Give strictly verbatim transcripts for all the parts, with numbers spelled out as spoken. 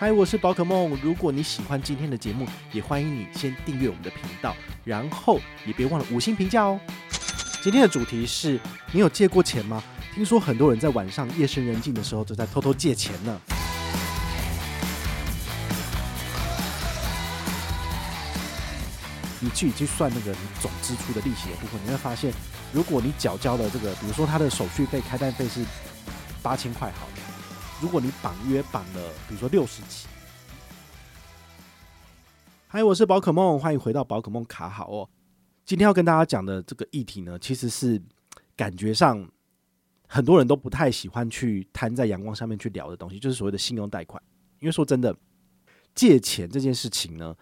嗨，我是宝可梦。如果你喜欢今天的节目，也欢迎你先订阅我们的频道，然后也别忘了五星评价哦。今天的主题是：你有借过钱吗？听说很多人在晚上夜深人静的时候都在偷偷借钱呢。你自己去算那个你总支出的利息的部分，你会发现，如果你缴交的这个，比如说他的手续费、开单费是八千块好了，如果你绑约绑了，比如说六十期。嗨，我是宝可梦，欢迎回到宝可梦卡好哦。今天要跟大家讲的这个议题呢，其实是感觉上很多人都不太喜欢去摊在阳光上面去聊的东西，就是所谓的信用贷款。因为说真的，借钱这件事情呢，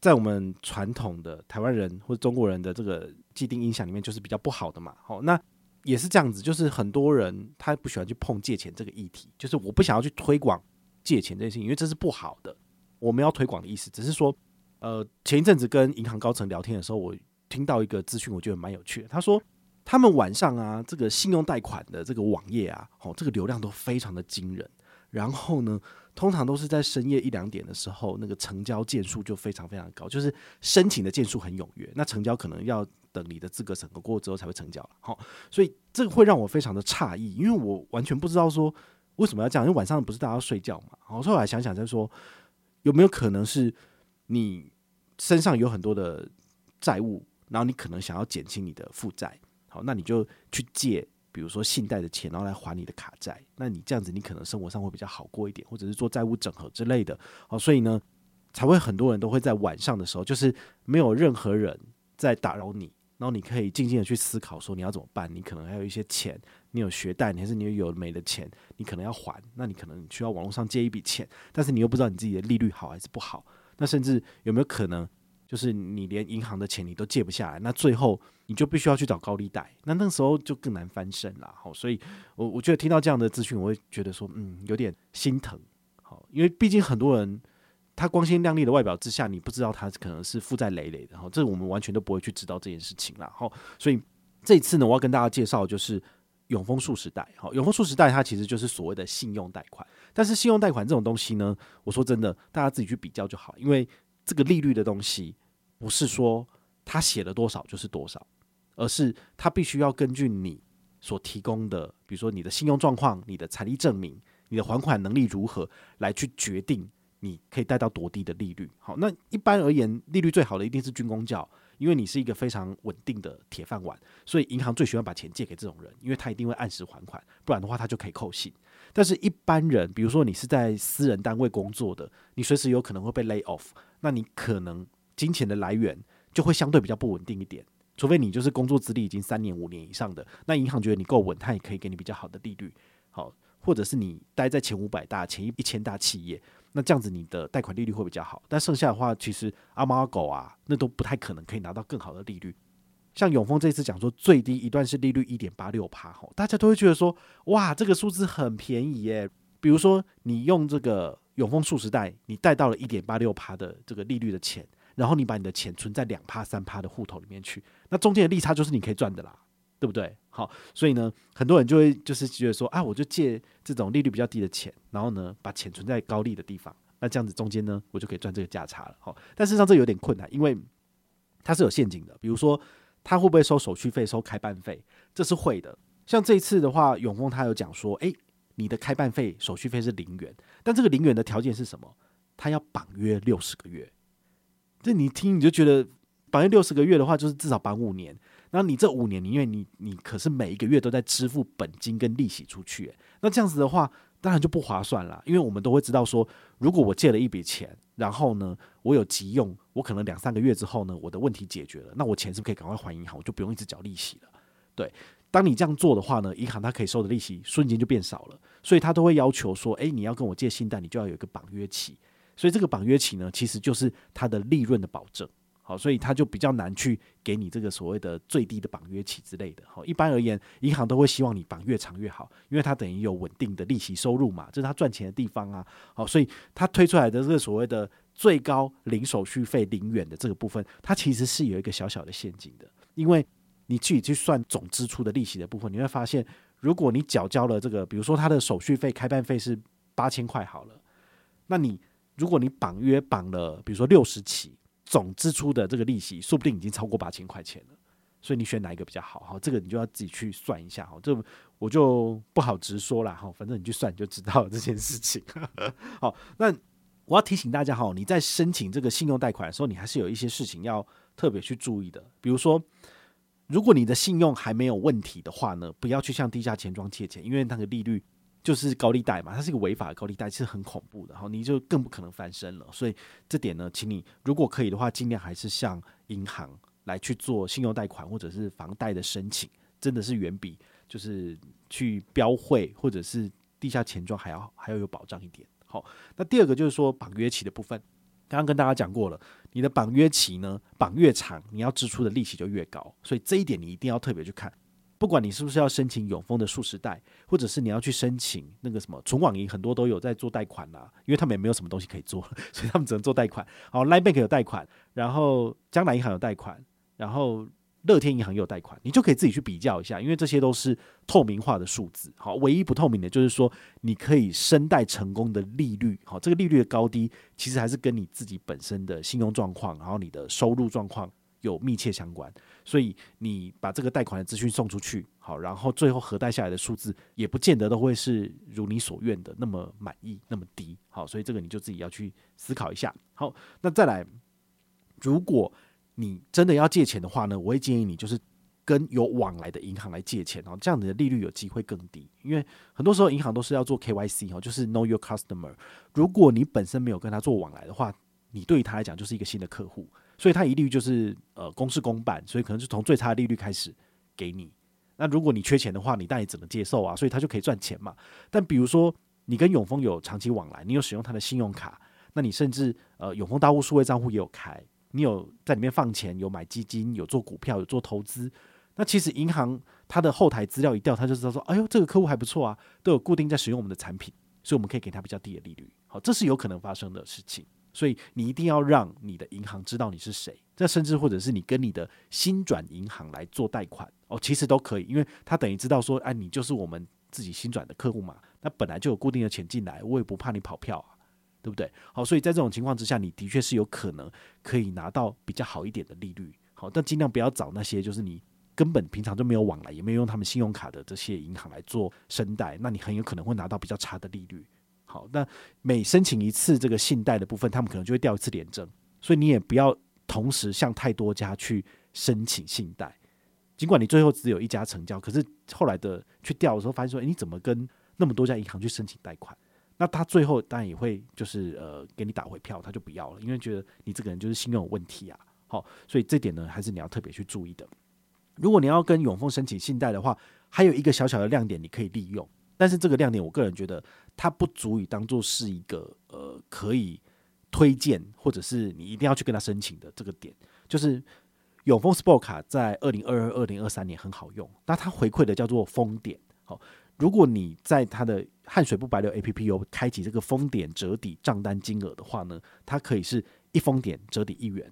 在我们传统的台湾人或者中国人的这个既定印象里面，就是比较不好的嘛。好，那也是这样子，就是很多人他不喜欢去碰借钱这个议题，就是我不想要去推广借钱这件事情，因为这是不好的。我们要推广的意思，只是说，呃，前一阵子跟银行高层聊天的时候，我听到一个资讯，我觉得蛮有趣的。他说，他们晚上啊，这个信用贷款的这个网页啊，哦，这个流量都非常的惊人。然后呢，通常都是在深夜一两点的时候，那个成交件数就非常非常高，就是申请的件数很踊跃，那成交可能要等你的资格审核过之后才会成交了，哦，所以这个会让我非常的诧异，因为我完全不知道说为什么要这样，因为晚上不是大家要睡觉嘛，哦，所以我来想想再说，有没有可能是你身上有很多的债务，然后你可能想要减轻你的负债，好，那你就去借比如说信贷的钱，然后来还你的卡债，那你这样子你可能生活上会比较好过一点，或者是做债务整合之类的，哦，所以呢才会很多人都会在晚上的时候，就是没有任何人在打扰你，然后你可以静静的去思考说你要怎么办，你可能还有一些钱，你有学贷，你还是你有没的钱，你可能要还，那你可能需要网络上借一笔钱，但是你又不知道你自己的利率好还是不好，那甚至有没有可能就是你连银行的钱你都借不下来，那最后你就必须要去找高利贷，那那时候就更难翻身啦。所以 我, 我觉得听到这样的资讯，我会觉得说，嗯，有点心疼，因为毕竟很多人他光鲜亮丽的外表之下，你不知道他可能是负债累累的，这我们完全都不会去知道这件事情啦。所以这一次呢，我要跟大家介绍就是永丰数十贷。永丰数十贷它其实就是所谓的信用贷款，但是信用贷款这种东西呢，我说真的，大家自己去比较就好，因为这个利率的东西不是说他写了多少就是多少，而是他必须要根据你所提供的，比如说你的信用状况、你的财力证明、你的还款能力如何，来去决定你可以贷到多低的利率。好，那一般而言，利率最好的一定是军工教，因为你是一个非常稳定的铁饭碗，所以银行最喜欢把钱借给这种人，因为他一定会按时还款，不然的话他就可以扣薪。但是一般人，比如说你是在私人单位工作的，你随时有可能会被 lay off， 那你可能金钱的来源就会相对比较不稳定一点，除非你就是工作资历已经三年五年以上的，那银行觉得你够稳，它也可以给你比较好的利率。好，或者是你待在前五百大、前一千大企业，那这样子你的贷款利率会比较好。但剩下的话，其实阿猫阿狗啊，那都不太可能可以拿到更好的利率。像永丰这次讲说最低一段是利率 百分之一点八六， 大家都会觉得说，哇，这个数字很便宜耶。比如说你用这个永丰数十贷，你贷到了 百分之一点八六 的这个利率的钱，然后你把你的钱存在 百分之二、百分之三 的户头里面去，那中间的利差就是你可以赚的啦，对不对？好，所以呢，很多人就会就是觉得说，啊，我就借这种利率比较低的钱，然后呢，把钱存在高利的地方，那这样子中间呢，我就可以赚这个价差了。好，但事实上这有点困难，因为它是有陷阱的，比如说它会不会收手续费、收开办费，这是会的。像这一次的话，永丰他有讲说，哎，你的开办费、手续费是零元，但这个零元的条件是什么？他要绑约六十个月。这你听你就觉得，绑约六十个月的话，就是至少绑五年。然后你这五年，因为你你可是每一个月都在支付本金跟利息出去，那这样子的话，当然就不划算了。因为我们都会知道说，如果我借了一笔钱，然后呢，我有急用，我可能两三个月之后呢，我的问题解决了，那我钱是不是可以赶快还银行，我就不用一直缴利息了？对，当你这样做的话呢，银行它可以收的利息瞬间就变少了，所以它都会要求说，哎，你要跟我借信贷，你就要有一个绑约期，所以这个绑约期呢，其实就是它的利润的保证。好，所以它就比较难去给你这个所谓的最低的绑约期之类的。好，一般而言，银行都会希望你绑越长越好，因为它等于有稳定的利息收入嘛，这是它赚钱的地方啊。好，所以它推出来的这个所谓的最高零手续费零元的这个部分，它其实是有一个小小的陷阱的，因为你自己去算总支出的利息的部分，你会发现，如果你缴交了这个，比如说它的手续费、开办费是八千块好了，那你如果你绑约绑了，比如说六十期。总支出的这个利息说不定已经超过八千块钱了，所以你选哪一个比较好，这个你就要自己去算一下，这我就不好直说啦，反正你去算你就知道这件事情。好，那我要提醒大家，你在申请这个信用贷款的时候，你还是有一些事情要特别去注意的。比如说，如果你的信用还没有问题的话呢，不要去向地下钱庄借钱，因为那个利率就是高利贷嘛，它是一个违法的高利贷，是很恐怖的，你就更不可能翻身了。所以这点呢，请你如果可以的话，尽量还是向银行来去做信用贷款或者是房贷的申请，真的是远比就是去标会或者是地下钱庄还要还要有保障一点。好，那第二个就是说绑约期的部分，刚刚跟大家讲过了，你的绑约期呢，绑越长，你要支出的利息就越高，所以这一点你一定要特别去看。不管你是不是要申请永丰的数十贷，或者是你要去申请那个什么存网银，很多都有在做贷款啦、啊，因为他们也没有什么东西可以做，所以他们只能做贷款。好 ，Line Bank 有贷款，然后江南银行有贷款，然后乐天银行也有贷款，你就可以自己去比较一下，因为这些都是透明化的数字。好，唯一不透明的就是说你可以申贷成功的利率，好，这个利率的高低其实还是跟你自己本身的信用状况，然后你的收入状况有密切相关，所以你把这个贷款的资讯送出去，好，然后最后核贷下来的数字也不见得都会是如你所愿的那么满意那么低，好，所以这个你就自己要去思考一下。好，那再来，如果你真的要借钱的话呢，我会建议你就是跟有往来的银行来借钱，这样你的利率有机会更低，因为很多时候银行都是要做 K Y C， 就是 Know Your Customer， 如果你本身没有跟他做往来的话，你对他来讲就是一个新的客户，所以他一律就是呃公事公办，所以可能就从最差的利率开始给你。那如果你缺钱的话，你当然也只能接受啊，所以他就可以赚钱嘛。但比如说你跟永丰有长期往来，你有使用他的信用卡，那你甚至呃永丰大户数位账户也有开，你有在里面放钱，有买基金，有做股票，有做投资。那其实银行他的后台资料一调，他就知道说，哎呦，这个客户还不错啊，都有固定在使用我们的产品，所以我们可以给他比较低的利率。好，这是有可能发生的事情。所以你一定要让你的银行知道你是谁，这甚至或者是你跟你的新转银行来做贷款、哦、其实都可以，因为他等于知道说、啊、你就是我们自己新转的客户嘛，那本来就有固定的钱进来，我也不怕你跑票啊，对不对？好，所以在这种情况之下，你的确是有可能可以拿到比较好一点的利率。好，但尽量不要找那些就是你根本平常就没有往来，也没有用他们信用卡的这些银行来做申贷，那你很有可能会拿到比较差的利率。好，那每申请一次这个信贷的部分，他们可能就会调一次联征，所以你也不要同时向太多家去申请信贷。尽管你最后只有一家成交，可是后来的去调的时候发现说，欸，你怎么跟那么多家银行去申请贷款？那他最后当然也会就是呃给你打回票，他就不要了，因为觉得你这个人就是信用有问题啊。好，所以这点呢，还是你要特别去注意的。如果你要跟永丰申请信贷的话，还有一个小小的亮点你可以利用，但是这个亮点我个人觉得它不足以当作是一个呃可以推荐或者是你一定要去跟他申请的这个点，就是永丰 Sport 卡在二零二二、二零二三年很好用，那它回馈的叫做丰点。好，如果你在它的汉水不白流 A P P 有开启这个丰点折抵账单金额的话呢，它可以是一丰点折抵一元。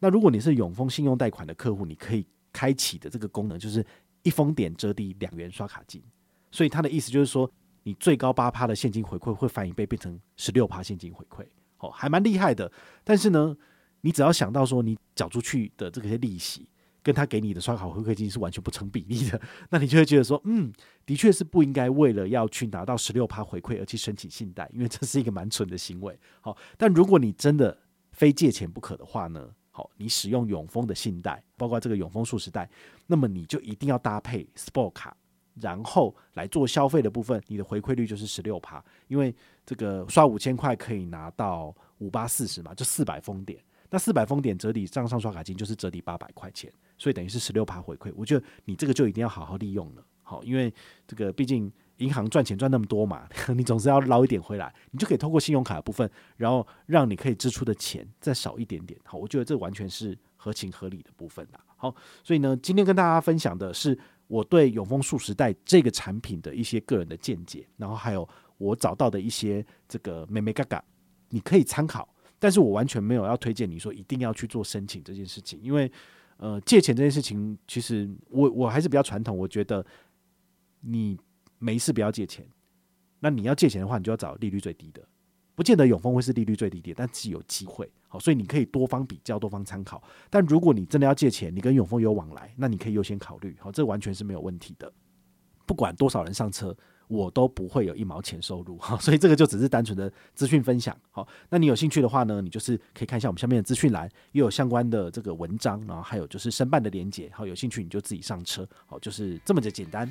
那如果你是永丰信用贷款的客户，你可以开启的这个功能就是一丰点折抵两元刷卡金，所以它的意思就是说，你最高 百分之八 的现金回馈会翻一倍变成 百分之十六 现金回馈、哦、还蛮厉害的。但是呢，你只要想到说你缴出去的这些利息跟他给你的刷卡回馈金是完全不成比例的，那你就会觉得说，嗯，的确是不应该为了要去拿到 百分之十六 回馈而去申请信贷，因为这是一个蛮蠢的行为、哦、但如果你真的非借钱不可的话呢，你使用永丰的信贷，包括这个永丰数十贷，那么你就一定要搭配 Sport 卡，然后来做消费的部分，你的回馈率就是 百分之十六， 因为这个刷五千块可以拿到五八四十嘛，就四百封点，那四百封点折抵账上刷卡金就是折抵八百块钱，所以等于是 百分之十六 回馈。我觉得你这个就一定要好好利用了，好，因为这个毕竟银行赚钱赚那么多嘛，你总是要捞一点回来，你就可以透过信用卡的部分，然后让你可以支出的钱再少一点点。好，我觉得这完全是合情合理的部分啦。好，所以呢，今天跟大家分享的是我对永丰素食袋这个产品的一些个人的见解，然后还有我找到的一些这个眉眉角角，你可以参考。但是我完全没有要推荐你说一定要去做申请这件事情，因为呃借钱这件事情，其实我我还是比较传统，我觉得你没事不要借钱。那你要借钱的话，你就要找利率最低的。不见得永丰会是利率最低点，但是有机会。好，所以你可以多方比较，多方参考。但如果你真的要借钱，你跟永丰有往来，那你可以优先考虑。好，这完全是没有问题的。不管多少人上车，我都不会有一毛钱收入。好，所以这个就只是单纯的资讯分享。好，那你有兴趣的话呢，你就是可以看一下我们下面的资讯栏，也有相关的这个文章，然后还有就是申办的连结。好，有兴趣你就自己上车。好，就是这么的简单。